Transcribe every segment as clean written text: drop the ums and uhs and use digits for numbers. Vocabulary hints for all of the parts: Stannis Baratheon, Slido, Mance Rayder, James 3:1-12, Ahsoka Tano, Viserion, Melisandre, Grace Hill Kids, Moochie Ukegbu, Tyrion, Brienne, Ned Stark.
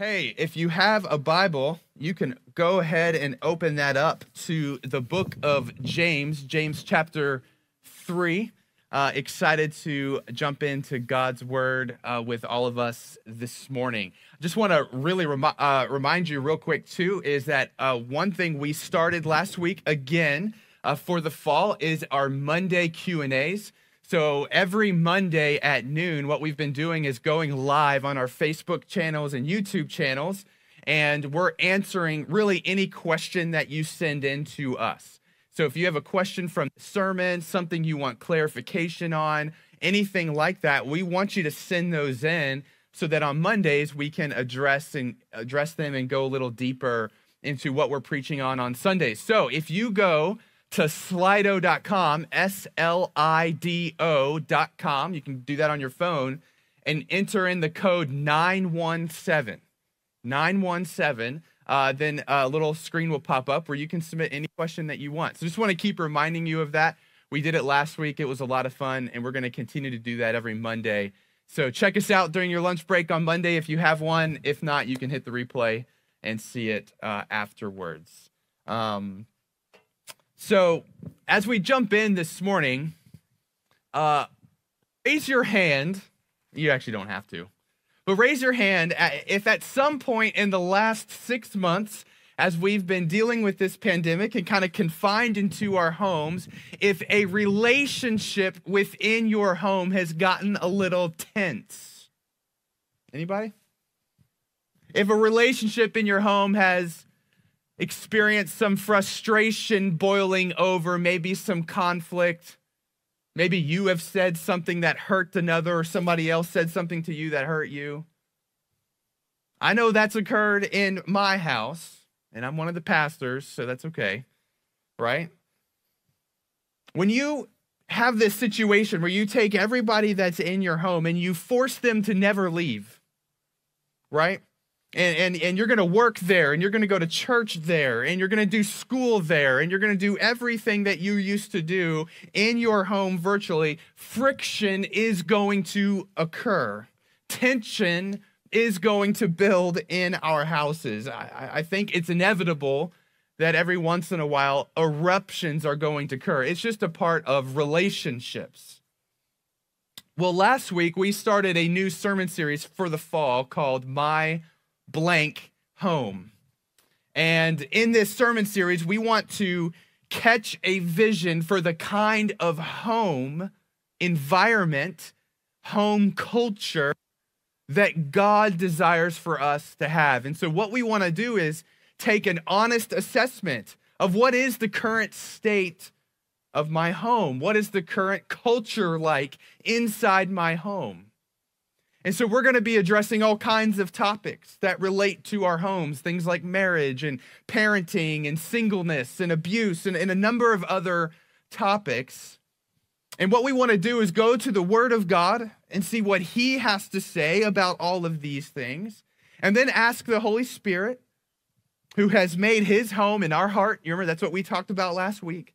Hey, if you have a Bible, you can go ahead and open that up to the book of James, James chapter 3. Excited to jump into God's word with all of us this morning. Just want to really remind you real quick too, is that one thing we started last week again for the fall is our Monday Q&As. So every Monday at noon, what we've been doing is going live on our Facebook channels and YouTube channels, and we're answering really any question that you send in to us. So if you have a question from the sermon, something you want clarification on, anything like that, we want you to send those in so that on Mondays we can address them and go a little deeper into what we're preaching on Sundays. So if you go to Slido.com, S-L-I-D-O.com. You can do that on your phone and enter in the code 917. 917. Then a little screen will pop up where you can submit any question that you want. So just want to keep reminding you of that. We did it last week. It was a lot of fun, and we're going to continue to do that every Monday. So check us out during your lunch break on Monday if you have one. If not, you can hit the replay and see it afterwards. So as we jump in this morning, raise your hand. You actually don't have to, but raise your hand if at some point in the last 6 months, as we've been dealing with this pandemic and kind of confined into our homes, if a relationship within your home has gotten a little tense. Anybody? If a relationship in your home has experience some frustration boiling over, maybe some conflict. Maybe you have said something that hurt another, or somebody else said something to you that hurt you. I know that's occurred in my house, and I'm one of the pastors, so that's okay, right? When you have this situation where you take everybody that's in your home and you force them to never leave, right? And you're going to work there, and you're going to go to church there, and you're going to do school there, and you're going to do everything that you used to do in your home virtually. Friction is going to occur. Tension is going to build in our houses. I think it's inevitable that every once in a while, eruptions are going to occur. It's just a part of relationships. Well, last week, we started a new sermon series for the fall called My Blank Home. And in this sermon series, we want to catch a vision for the kind of home environment, home culture that God desires for us to have. And so what we want to do is take an honest assessment of what is the current state of my home? What is the current culture like inside my home? And so we're going to be addressing all kinds of topics that relate to our homes, things like marriage and parenting and singleness and abuse and a number of other topics. And what we want to do is go to the Word of God and see what He has to say about all of these things, and then ask the Holy Spirit, who has made His home in our heart, you remember that's what we talked about last week,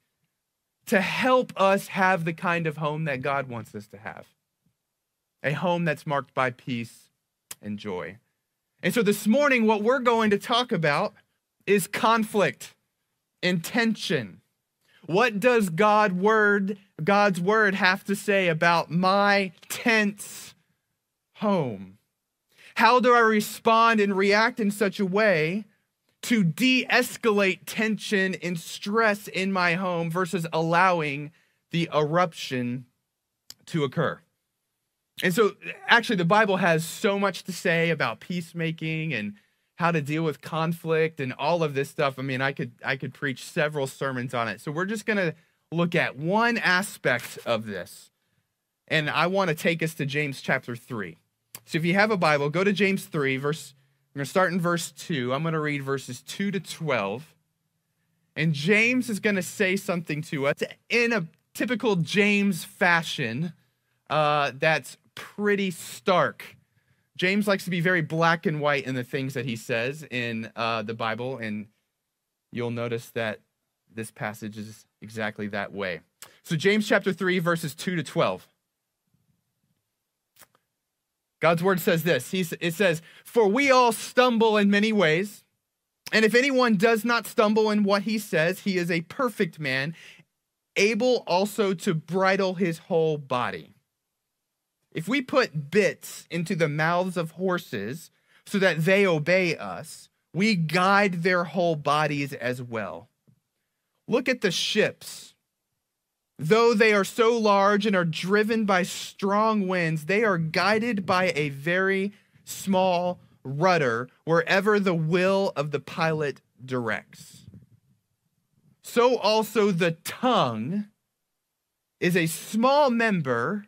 to help us have the kind of home that God wants us to have. A home that's marked by peace and joy. And so this morning, what we're going to talk about is conflict and tension. What does God's word have to say about my tense home? How do I respond and react in such a way to de-escalate tension and stress in my home versus allowing the eruption to occur? And so, actually, the Bible has so much to say about peacemaking and how to deal with conflict and all of this stuff. I mean, I could preach several sermons on it. So we're just going to look at one aspect of this. And I want to take us to James chapter 3. So if you have a Bible, go to James 3. I'm going to start in verse 2. I'm going to read verses 2 to 12. And James is going to say something to us in a typical James fashion that's pretty stark. James likes to be very black and white in the things that he says in the Bible, and you'll notice that this passage is exactly that way. So James chapter 3, verses 2 to 12. God's word says this. It says, "For we all stumble in many ways. And if anyone does not stumble in what he says, he is a perfect man, able also to bridle his whole body." If we put bits into the mouths of horses so that they obey us, we guide their whole bodies as well. Look at the ships. Though they are so large and are driven by strong winds, they are guided by a very small rudder wherever the will of the pilot directs. So also the tongue is a small member,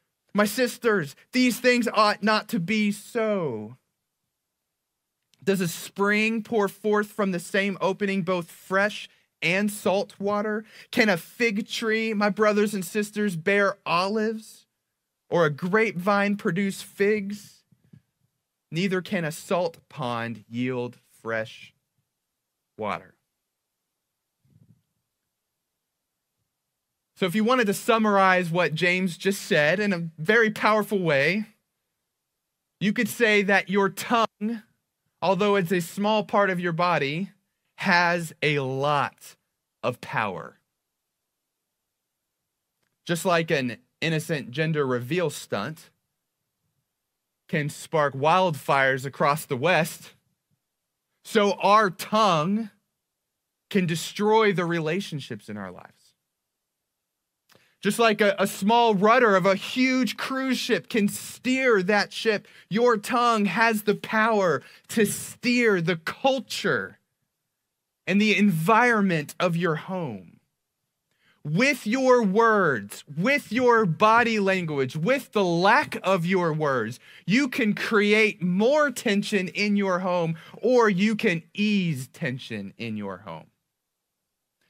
my sisters, these things ought not to be so. Does a spring pour forth from the same opening both fresh and salt water? Can a fig tree, my brothers and sisters, bear olives, or a grapevine produce figs? Neither can a salt pond yield fresh water. So if you wanted to summarize what James just said in a very powerful way, you could say that your tongue, although it's a small part of your body, has a lot of power. Just like an innocent gender reveal stunt can spark wildfires across the West, so our tongue can destroy the relationships in our lives. Just like a small rudder of a huge cruise ship can steer that ship, your tongue has the power to steer the culture and the environment of your home. With your words, with your body language, with the lack of your words, you can create more tension in your home, or you can ease tension in your home.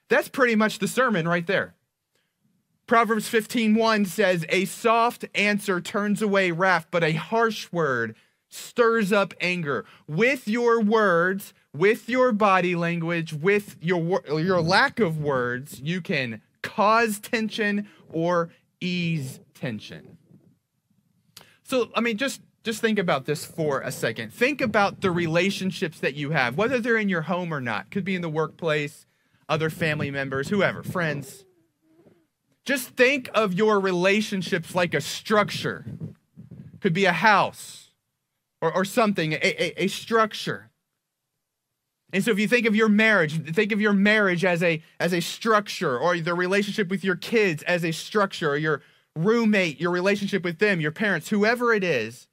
That's pretty much the sermon right there. Proverbs 15:1 says, "A soft answer turns away wrath, but a harsh word stirs up anger." With your words, with your body language, with your lack of words, you can cause tension or ease tension. So, just think about this for a second. Think about the relationships that you have, whether they're in your home or not. Could be in the workplace, other family members, whoever, friends. Just think of your relationships like a structure. Could be a house or something, a structure. And so if you think of your marriage, think of your marriage as a structure, or the relationship with your kids as a structure, or your roommate, your relationship with them, your parents, whoever it is.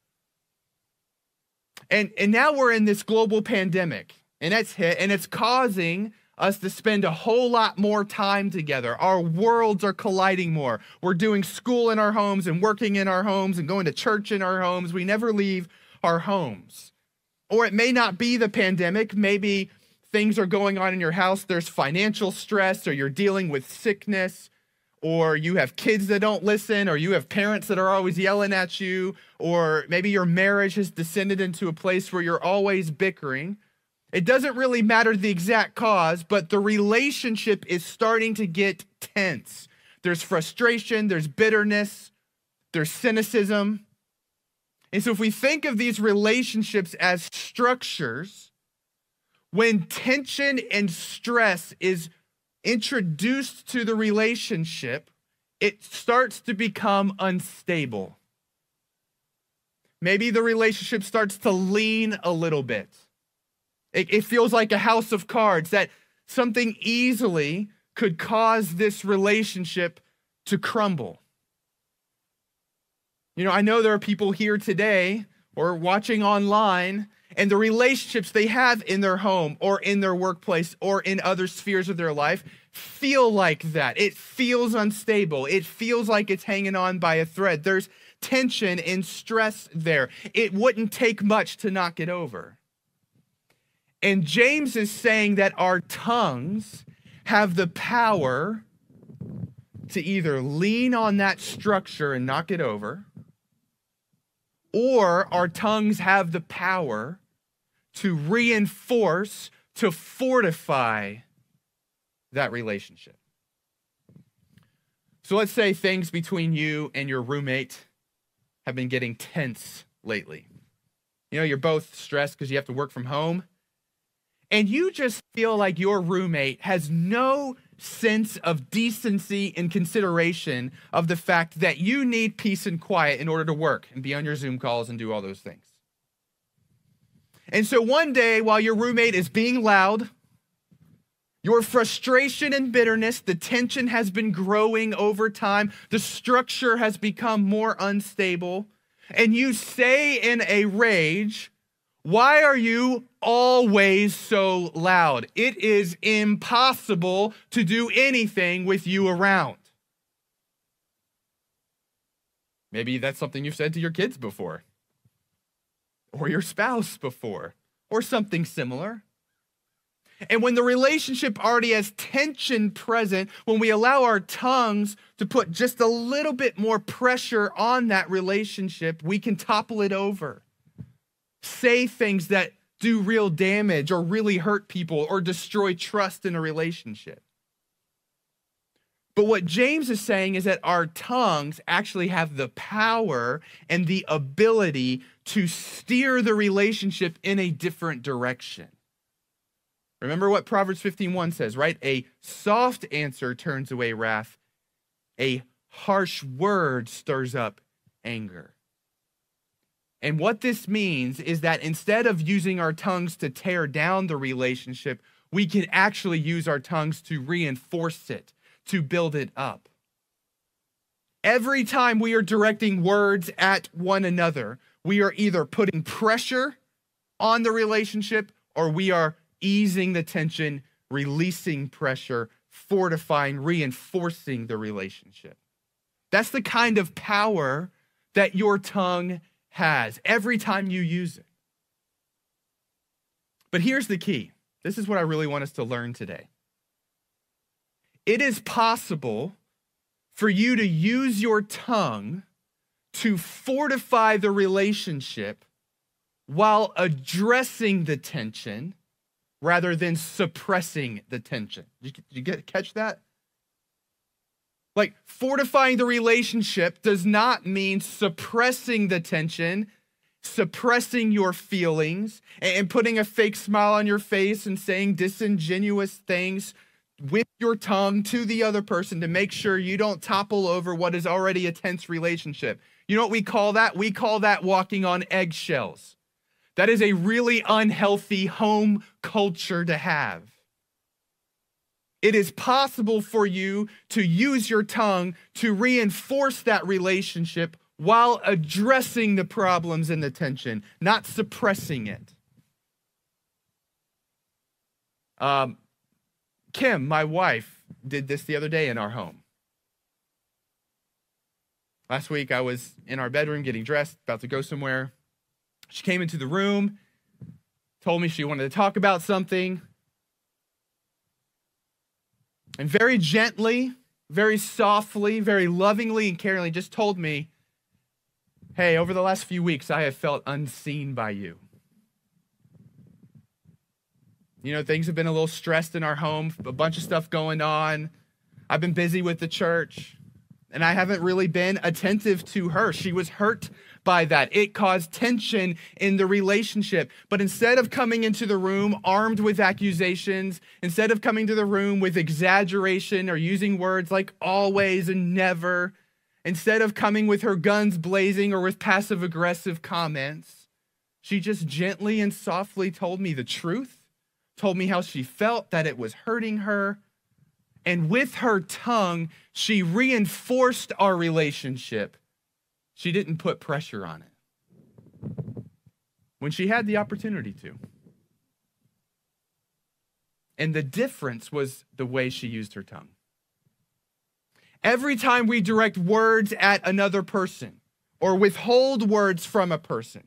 And now we're in this global pandemic, and that's hit, and it's causing us to spend a whole lot more time together. Our worlds are colliding more. We're doing school in our homes and working in our homes and going to church in our homes. We never leave our homes. Or it may not be the pandemic. Maybe things are going on in your house. There's financial stress, or you're dealing with sickness, or you have kids that don't listen, or you have parents that are always yelling at you, or maybe your marriage has descended into a place where you're always bickering. It doesn't really matter the exact cause, but the relationship is starting to get tense. There's frustration, there's bitterness, there's cynicism. And so if we think of these relationships as structures, when tension and stress is introduced to the relationship, it starts to become unstable. Maybe the relationship starts to lean a little bit. It feels like a house of cards, that something easily could cause this relationship to crumble. You know, I know there are people here today or watching online, and the relationships they have in their home or in their workplace or in other spheres of their life feel like that. It feels unstable. It feels like it's hanging on by a thread. There's tension and stress there. It wouldn't take much to knock it over. And James is saying that our tongues have the power to either lean on that structure and knock it over, or our tongues have the power to reinforce, to fortify that relationship. So let's say things between you and your roommate have been getting tense lately. You know, you're both stressed because you have to work from home, and you just feel like your roommate has no sense of decency and consideration of the fact that you need peace and quiet in order to work and be on your Zoom calls and do all those things. And so one day, while your roommate is being loud, your frustration and bitterness, the tension has been growing over time, the structure has become more unstable, and you say in a rage, "Why are you always so loud? It is impossible to do anything with you around." Maybe that's something you've said to your kids before, or your spouse before, or something similar. And when the relationship already has tension present, when we allow our tongues to put just a little bit more pressure on that relationship, we can topple it over. Say things that do real damage or really hurt people or destroy trust in a relationship. But what James is saying is that our tongues actually have the power and the ability to steer the relationship in a different direction. Remember what Proverbs 15:1 says, right? A soft answer turns away wrath. A harsh word stirs up anger. And what this means is that instead of using our tongues to tear down the relationship, we can actually use our tongues to reinforce it, to build it up. Every time we are directing words at one another, we are either putting pressure on the relationship, or we are easing the tension, releasing pressure, fortifying, reinforcing the relationship. That's the kind of power that your tongue has every time you use it. But here's the key. This is what I really want us to learn today. It is possible for you to use your tongue to fortify the relationship while addressing the tension rather than suppressing the tension. Did you catch that? Like, fortifying the relationship does not mean suppressing the tension, suppressing your feelings, and putting a fake smile on your face and saying disingenuous things with your tongue to the other person to make sure you don't topple over what is already a tense relationship. You know what we call that? We call that walking on eggshells. That is a really unhealthy home culture to have. It is possible for you to use your tongue to reinforce that relationship while addressing the problems and the tension, not suppressing it. Kim, my wife, did this the other day in our home. Last week, I was in our bedroom getting dressed, about to go somewhere. She came into the room, told me she wanted to talk about something. And very gently, very softly, very lovingly and caringly just told me, "Hey, over the last few weeks, I have felt unseen by you. You know, things have been a little stressed in our home, a bunch of stuff going on. I've been busy with the church, and I haven't really been attentive to her." She was hurt by that. It caused tension in the relationship. But instead of coming into the room armed with accusations, instead of coming to the room with exaggeration or using words like always and never, instead of coming with her guns blazing or with passive-aggressive comments, she just gently and softly told me the truth told me how she felt that it was hurting her. And with her tongue, she reinforced our relationship. She didn't put pressure on it when she had the opportunity to. And the difference was the way she used her tongue. Every time we direct words at another person or withhold words from a person,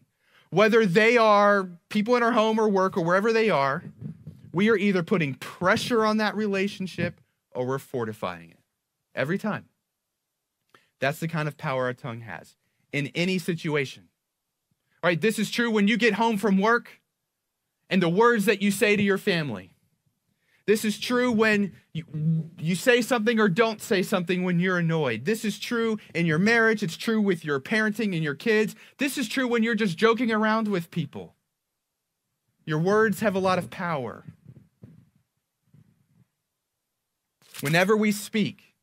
whether they are people in our home or work or wherever they are, we are either putting pressure on that relationship or we're fortifying it. Every time. That's the kind of power our tongue has in any situation. All right, this is true when you get home from work and the words that you say to your family. This is true when you say something or don't say something when you're annoyed. This is true in your marriage. It's true with your parenting and your kids. This is true when you're just joking around with people. Your words have a lot of power. Whenever we speak,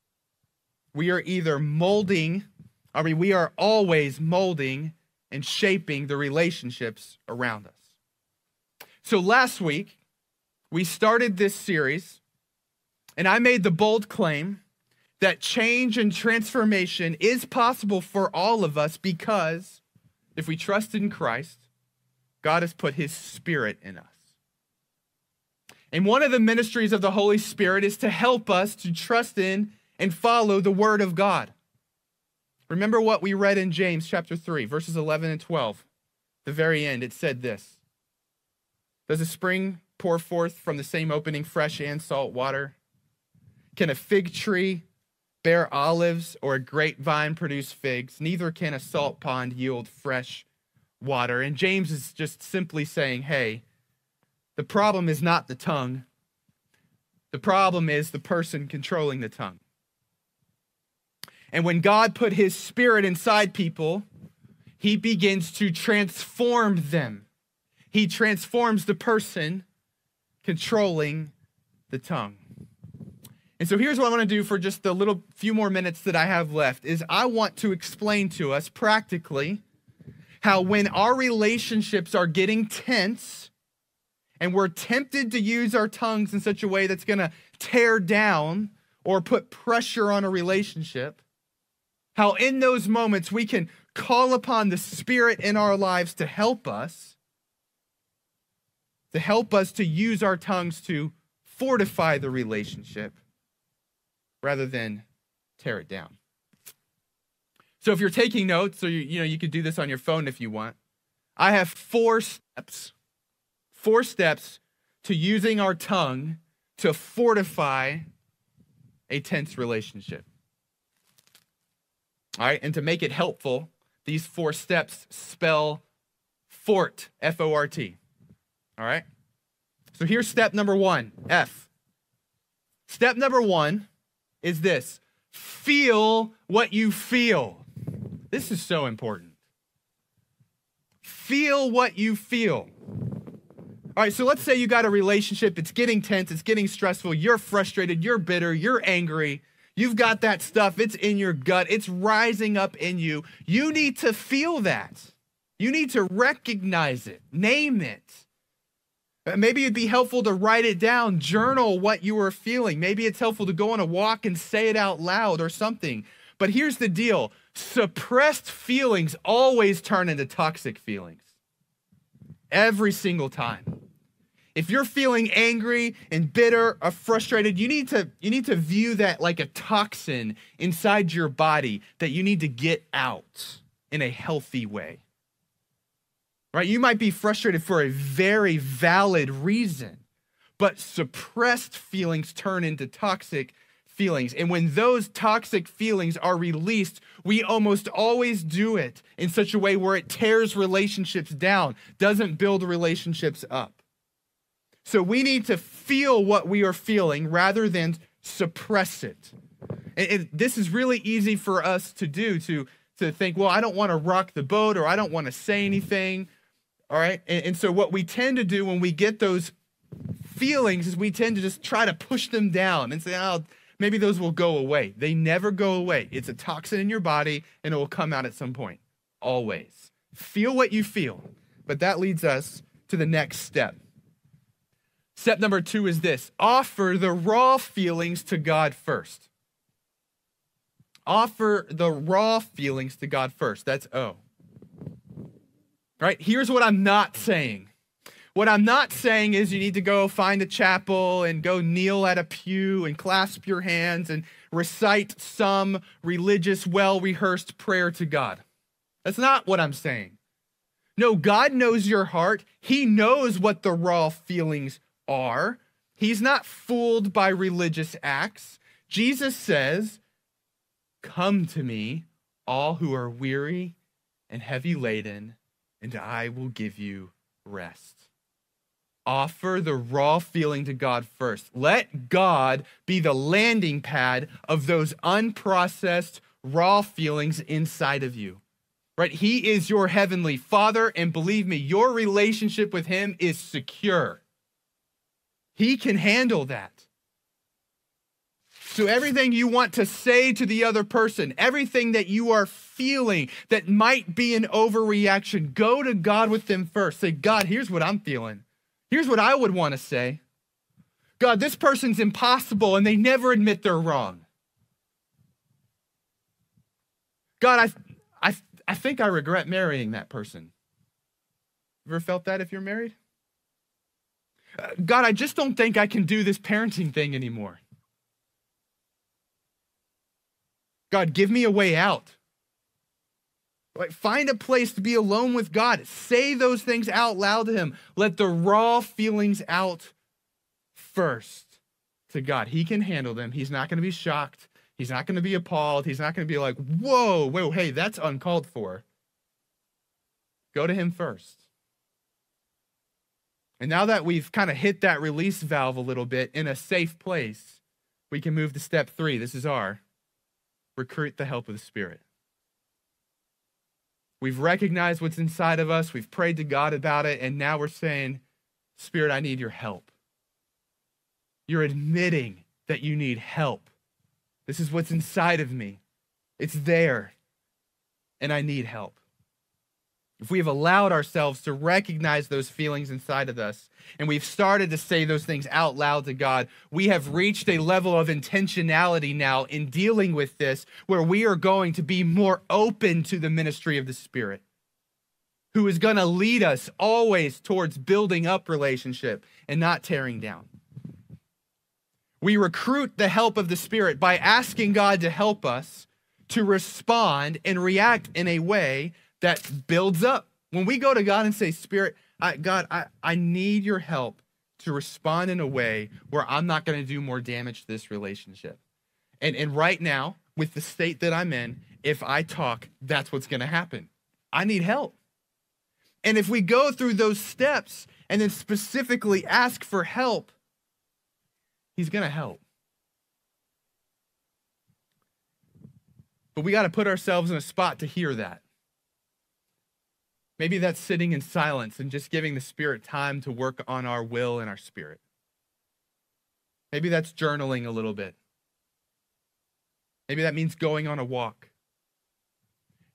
we are either we are always molding and shaping the relationships around us. So last week, we started this series, and I made the bold claim that change and transformation is possible for all of us because if we trust in Christ, God has put his Spirit in us. And one of the ministries of the Holy Spirit is to help us to trust in and follow the Word of God. Remember what we read in James chapter 3, verses 11 and 12. The very end, it said this. Does a spring pour forth from the same opening fresh and salt water? Can a fig tree bear olives or a grapevine produce figs? Neither can a salt pond yield fresh water. And James is just simply saying, hey, the problem is not the tongue. The problem is the person controlling the tongue. And when God put his Spirit inside people, he begins to transform them. He transforms the person controlling the tongue. And so here's what I want to do for just the little few more minutes that I have left is I want to explain to us practically how when our relationships are getting tense, and we're tempted to use our tongues in such a way that's going to tear down or put pressure on a relationship, how in those moments we can call upon the Spirit in our lives to help us to use our tongues to fortify the relationship rather than tear it down. So if you're taking notes, or you could do this on your phone if you want, I have four steps to using our tongue to fortify a tense relationship. All right, and to make it helpful, these four steps spell fort, F-O-R-T. All right, so here's step number one, F. Step number one is this, feel what you feel. This is so important. Feel what you feel. All right, so let's say you got a relationship, it's getting tense, it's getting stressful, you're frustrated, you're bitter, you're angry, you've got that stuff, it's in your gut, it's rising up in you. You need to feel that. You need to recognize it, name it. Maybe it'd be helpful to write it down, journal what you were feeling. Maybe it's helpful to go on a walk and say it out loud or something. But here's the deal, suppressed feelings always turn into toxic feelings. Every single time. If you're feeling angry and bitter or frustrated, you need to view that like a toxin inside your body that you need to get out in a healthy way. Right? You might be frustrated for a very valid reason, but suppressed feelings turn into toxic feelings. And when those toxic feelings are released, we almost always do it in such a way where it tears relationships down, doesn't build relationships up. So we need to feel what we are feeling rather than suppress it. And this is really easy for us to do, to think, well, I don't want to rock the boat or I don't want to say anything, all right? And so what we tend to do when we get those feelings is we tend to just try to push them down and say, oh, maybe those will go away. They never go away. It's a toxin in your body and it will come out at some point, always. Feel what you feel. But that leads us to the next step. Step number two is this: offer the raw feelings to God first. Offer the raw feelings to God first. That's O. Right? Here's what I'm not saying. What I'm not saying is you need to go find a chapel and go kneel at a pew and clasp your hands and recite some religious, well-rehearsed prayer to God. That's not what I'm saying. No, God knows your heart. He knows what the raw feelings are. He's not fooled by religious acts. Jesus says, "Come to me, all who are weary and heavy laden, and I will give you rest." Offer the raw feeling to God first. Let God be the landing pad of those unprocessed raw feelings inside of you, right? He is your heavenly Father, and believe me, your relationship with him is secure. He can handle that. So everything you want to say to the other person, everything that you are feeling that might be an overreaction, go to God with them first. Say, "God, here's what I'm feeling. Here's what I would want to say. God, this person's impossible and they never admit they're wrong. God, I think I regret marrying that person." Ever felt that if you're married? God, I just don't think I can do this parenting thing anymore. God, give me a way out." Like, find a place to be alone with God. Say those things out loud to him. Let the raw feelings out first to God. He can handle them. He's not going to be shocked. He's not going to be appalled. He's not going to be like, whoa, hey, that's uncalled for. Go to him first. And now that we've kind of hit that release valve a little bit in a safe place, we can move to step three. This is our recruit the help of the Spirit. We've recognized what's inside of us. We've prayed to God about it. And now we're saying, "Spirit, I need your help." You're admitting that you need help. This is what's inside of me. It's there. And I need help. If we have allowed ourselves to recognize those feelings inside of us, and we've started to say those things out loud to God, we have reached a level of intentionality now in dealing with this, where we are going to be more open to the ministry of the Spirit, who is going to lead us always towards building up relationship and not tearing down. We recruit the help of the Spirit by asking God to help us to respond and react in a way that builds up. When we go to God and say, "Spirit, God, I need your help to respond in a way where I'm not going to do more damage to this relationship." And right now, with the state that I'm in, if I talk, that's what's going to happen. I need help. And if we go through those steps and then specifically ask for help, he's going to help. But we got to put ourselves in a spot to hear that. Maybe that's sitting in silence and just giving the Spirit time to work on our will and our spirit. Maybe that's journaling a little bit. Maybe that means going on a walk.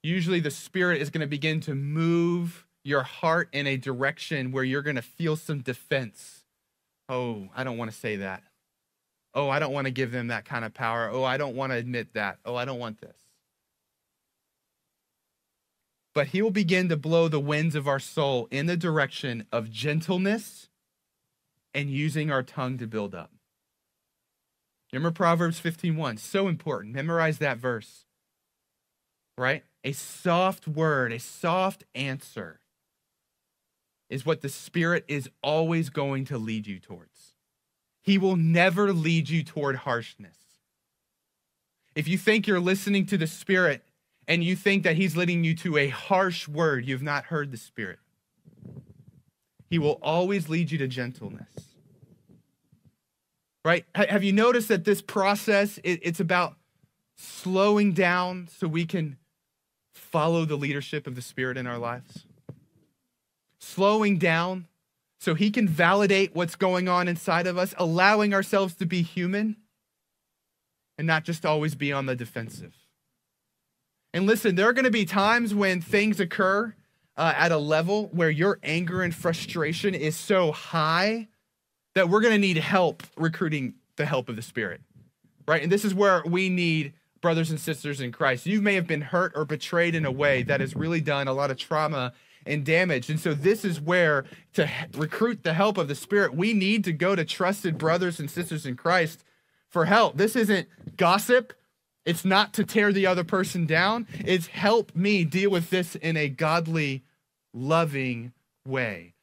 Usually the Spirit is going to begin to move your heart in a direction where you're going to feel some defense. "Oh, I don't want to say that. Oh, I don't want to give them that kind of power. Oh, I don't want to admit that. Oh, I don't want this." But he will begin to blow the winds of our soul in the direction of gentleness and using our tongue to build up. Remember Proverbs 15:1, so important. Memorize that verse, right? A soft word, a soft answer is what the Spirit is always going to lead you towards. He will never lead you toward harshness. If you think you're listening to the Spirit and you think that he's leading you to a harsh word, you've not heard the Spirit. He will always lead you to gentleness. Right? Have you noticed that this process, it's about slowing down so we can follow the leadership of the Spirit in our lives? Slowing down so he can validate what's going on inside of us, allowing ourselves to be human and not just always be on the defensive. And listen, there are going to be times when things occur at a level where your anger and frustration is so high that we're going to need help recruiting the help of the Spirit, right? And this is where we need brothers and sisters in Christ. You may have been hurt or betrayed in a way that has really done a lot of trauma and damage. And so this is where, to recruit the help of the Spirit, we need to go to trusted brothers and sisters in Christ for help. This isn't gossip. It's not to tear the other person down. It's help me deal with this in a godly, loving way,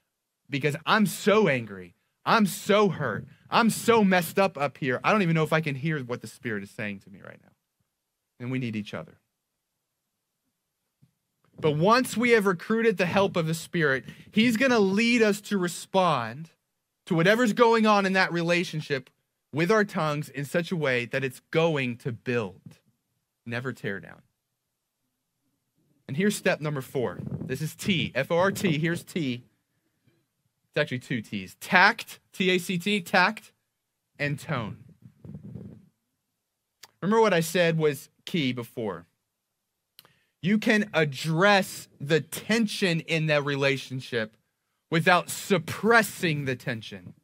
because I'm so angry. I'm so hurt. I'm so messed up here. I don't even know if I can hear what the Spirit is saying to me right now. And we need each other. But once we have recruited the help of the Spirit, he's going to lead us to respond to whatever's going on in that relationship with our tongues in such a way that it's going to build, never tear down. And here's step number 4. This is T, F-O-R-T, here's T. It's actually 2 T's. Tact, T-A-C-T, tact, and tone. Remember what I said was key before. You can address the tension in that relationship without suppressing the tension.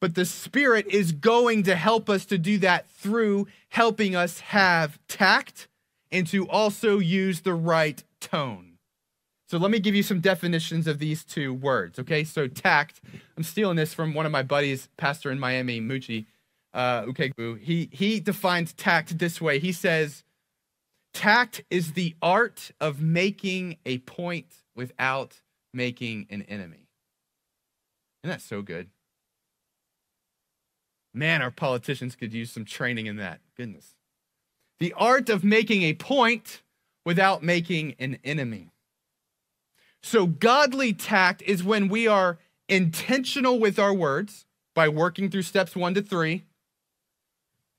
But the Spirit is going to help us to do that through helping us have tact and to also use the right tone. So let me give you some definitions of these two words, okay? So tact, I'm stealing this from one of my buddies, pastor in Miami, Moochie Ukegbu. He defines tact this way. He says, tact is the art of making a point without making an enemy. Isn't that so good? Man, our politicians could use some training in that. Goodness. The art of making a point without making an enemy. So godly tact is when we are intentional with our words by working through steps 1 to 3.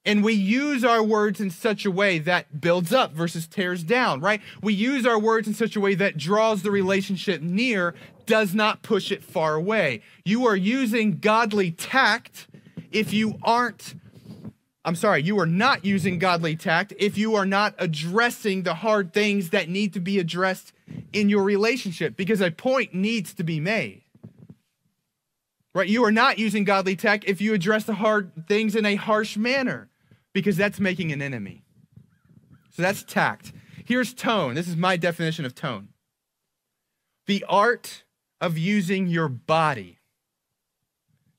And we use our words in such a way that builds up versus tears down, right? We use our words in such a way that draws the relationship near, does not push it far away. You are using godly tact if you aren't, you are not using godly tact if you are not addressing the hard things that need to be addressed in your relationship, because a point needs to be made. Right? You are not using godly tact if you address the hard things in a harsh manner, because that's making an enemy. So that's tact. Here's tone. This is my definition of tone. The art of using your body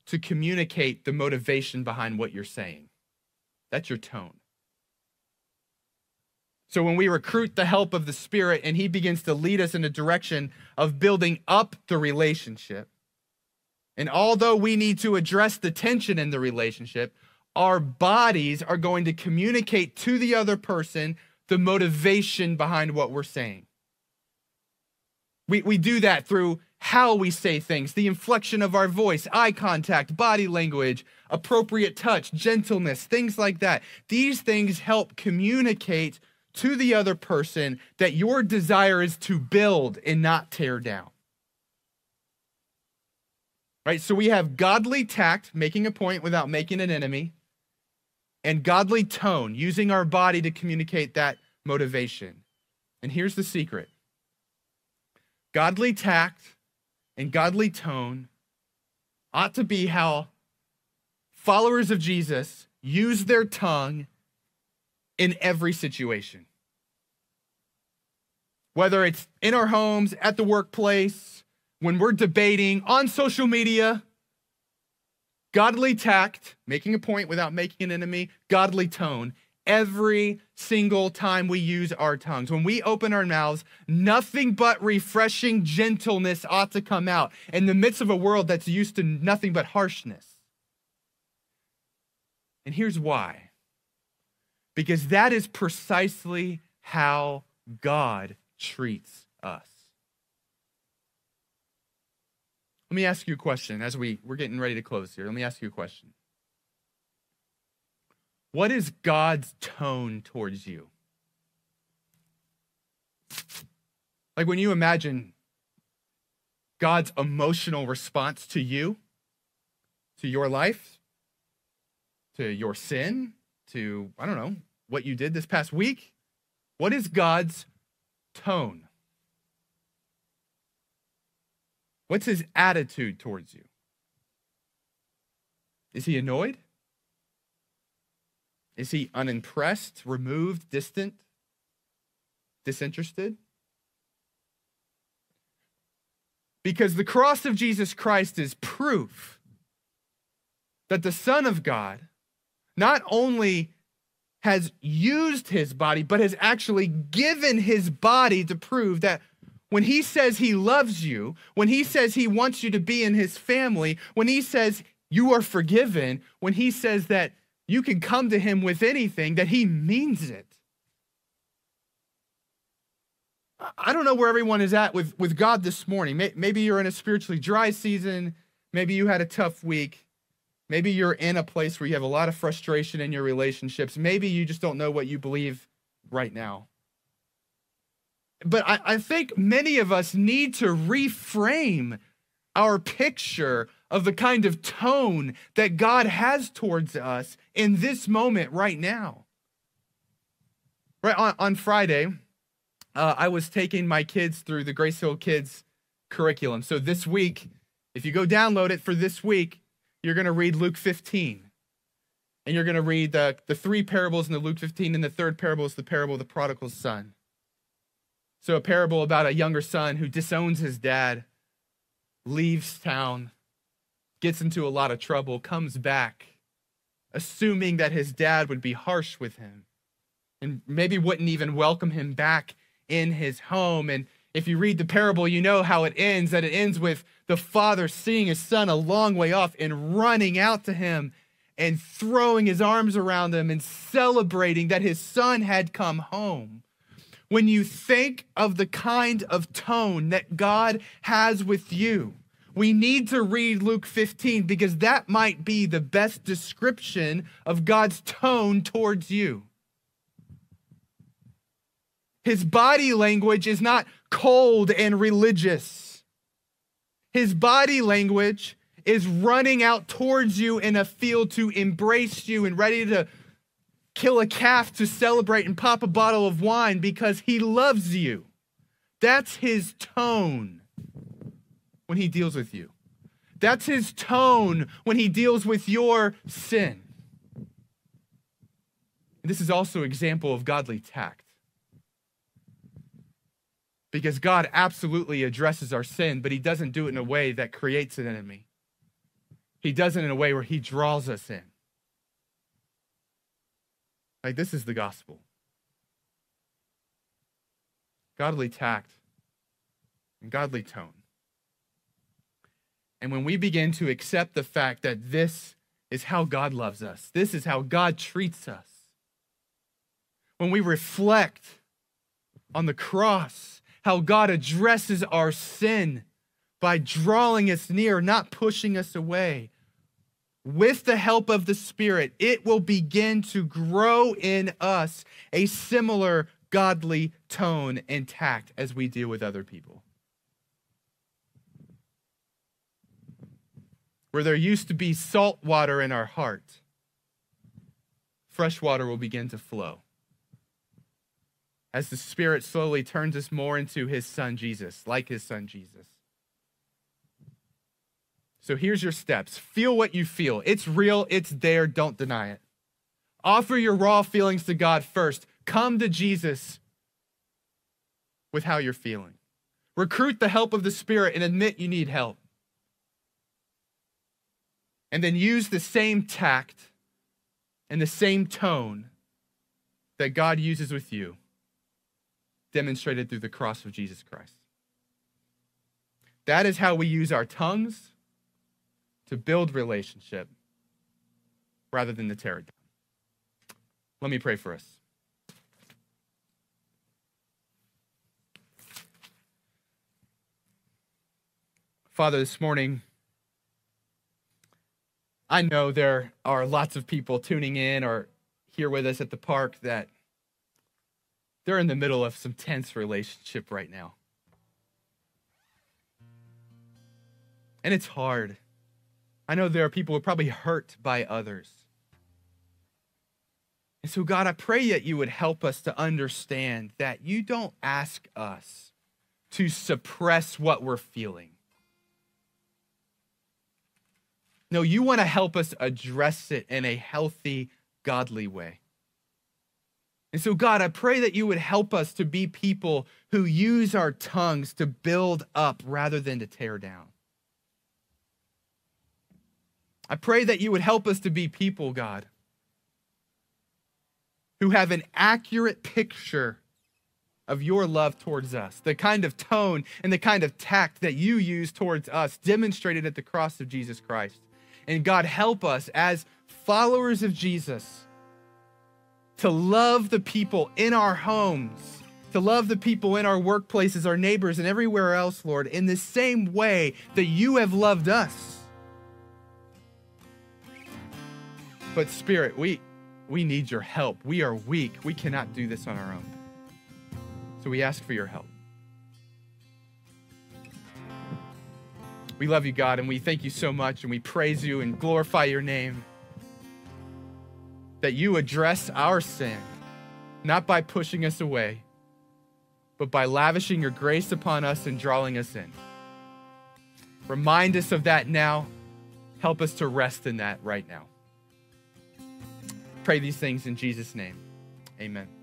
to communicate the motivation behind what you're saying. That's your tone. So when we recruit the help of the Spirit and he begins to lead us in a direction of building up the relationship, and although we need to address the tension in the relationship, our bodies are going to communicate to the other person the motivation behind what we're saying. We do that through how we say things, the inflection of our voice, eye contact, body language, appropriate touch, gentleness, things like that. These things help communicate to the other person that your desire is to build and not tear down. Right, so we have godly tact, making a point without making an enemy, and godly tone, using our body to communicate that motivation. And here's the secret. Godly tact and godly tone ought to be how followers of Jesus use their tongue in every situation. Whether it's in our homes, at the workplace, when we're debating, on social media, godly tact, making a point without making an enemy, godly tone, every single time we use our tongues. When we open our mouths, nothing but refreshing gentleness ought to come out in the midst of a world that's used to nothing but harshness. And here's why. Because that is precisely how God treats us. Let me ask you a question as we're getting ready to close here. Let me ask you a question. What is God's tone towards you? Like when you imagine God's emotional response to you, to your life, to your sin, to, I don't know, what you did this past week. What is God's tone? What's his attitude towards you? Is he annoyed? Is he unimpressed, removed, distant, disinterested? Because the cross of Jesus Christ is proof that the Son of God not only has used his body, but has actually given his body to prove that when he says he loves you, when he says he wants you to be in his family, when he says you are forgiven, when he says that you can come to him with anything, that he means it. I don't know where everyone is at with God this morning. Maybe you're in a spiritually dry season. Maybe you had a tough week. Maybe you're in a place where you have a lot of frustration in your relationships. Maybe you just don't know what you believe right now. But I think many of us need to reframe our picture of the kind of tone that God has towards us in this moment right now. Right on Friday, I was taking my kids through the Grace Hill Kids curriculum. So this week, if you go download it for this week, you're going to read Luke 15. And you're going to read the three parables in the Luke 15, and the third parable is the parable of the prodigal son. So a parable about a younger son who disowns his dad, leaves town, gets into a lot of trouble, comes back, assuming that his dad would be harsh with him and maybe wouldn't even welcome him back in his home. And if you read the parable, you know how it ends, that it ends with the father seeing his son a long way off and running out to him and throwing his arms around him and celebrating that his son had come home. When you think of the kind of tone that God has with you, we need to read Luke 15 because that might be the best description of God's tone towards you. His body language is not cold and religious. His body language is running out towards you in a field to embrace you and ready to kill a calf to celebrate and pop a bottle of wine because he loves you. That's his tone when he deals with you. That's his tone when he deals with your sin. And this is also an example of godly tact. Because God absolutely addresses our sin, but he doesn't do it in a way that creates an enemy. He does it in a way where he draws us in. Like, this is the gospel. Godly tact and godly tone. And when we begin to accept the fact that this is how God loves us, this is how God treats us, when we reflect on the cross, how God addresses our sin by drawing us near, not pushing us away. With the help of the Spirit, it will begin to grow in us a similar godly tone and tact as we deal with other people. Where there used to be salt water in our heart, fresh water will begin to flow. As the Spirit slowly turns us more into his Son, Jesus, like his Son, Jesus. So here's your steps. Feel what you feel. It's real. It's there. Don't deny it. Offer your raw feelings to God first. Come to Jesus with how you're feeling. Recruit the help of the Spirit and admit you need help. And then use the same tact and the same tone that God uses with you, demonstrated through the cross of Jesus Christ. That is how we use our tongues to build relationship rather than to tear it down. Let me pray for us. Father, this morning, I know there are lots of people tuning in or here with us at the park that they're in the middle of some tense relationship right now. And it's hard. I know there are people who are probably hurt by others. And so, God, I pray that you would help us to understand that you don't ask us to suppress what we're feeling. No, you want to help us address it in a healthy, godly way. And so, God, I pray that you would help us to be people who use our tongues to build up rather than to tear down. I pray that you would help us to be people, God, who have an accurate picture of your love towards us, the kind of tone and the kind of tact that you use towards us, demonstrated at the cross of Jesus Christ. And God, help us as followers of Jesus to love the people in our homes, to love the people in our workplaces, our neighbors, and everywhere else, Lord, in the same way that you have loved us. But Spirit, we need your help. We are weak. We cannot do this on our own. So we ask for your help. We love you, God, and we thank you so much, and we praise you and glorify your name, that you address our sin, not by pushing us away, but by lavishing your grace upon us and drawing us in. Remind us of that now. Help us to rest in that right now. Pray these things in Jesus' name. Amen.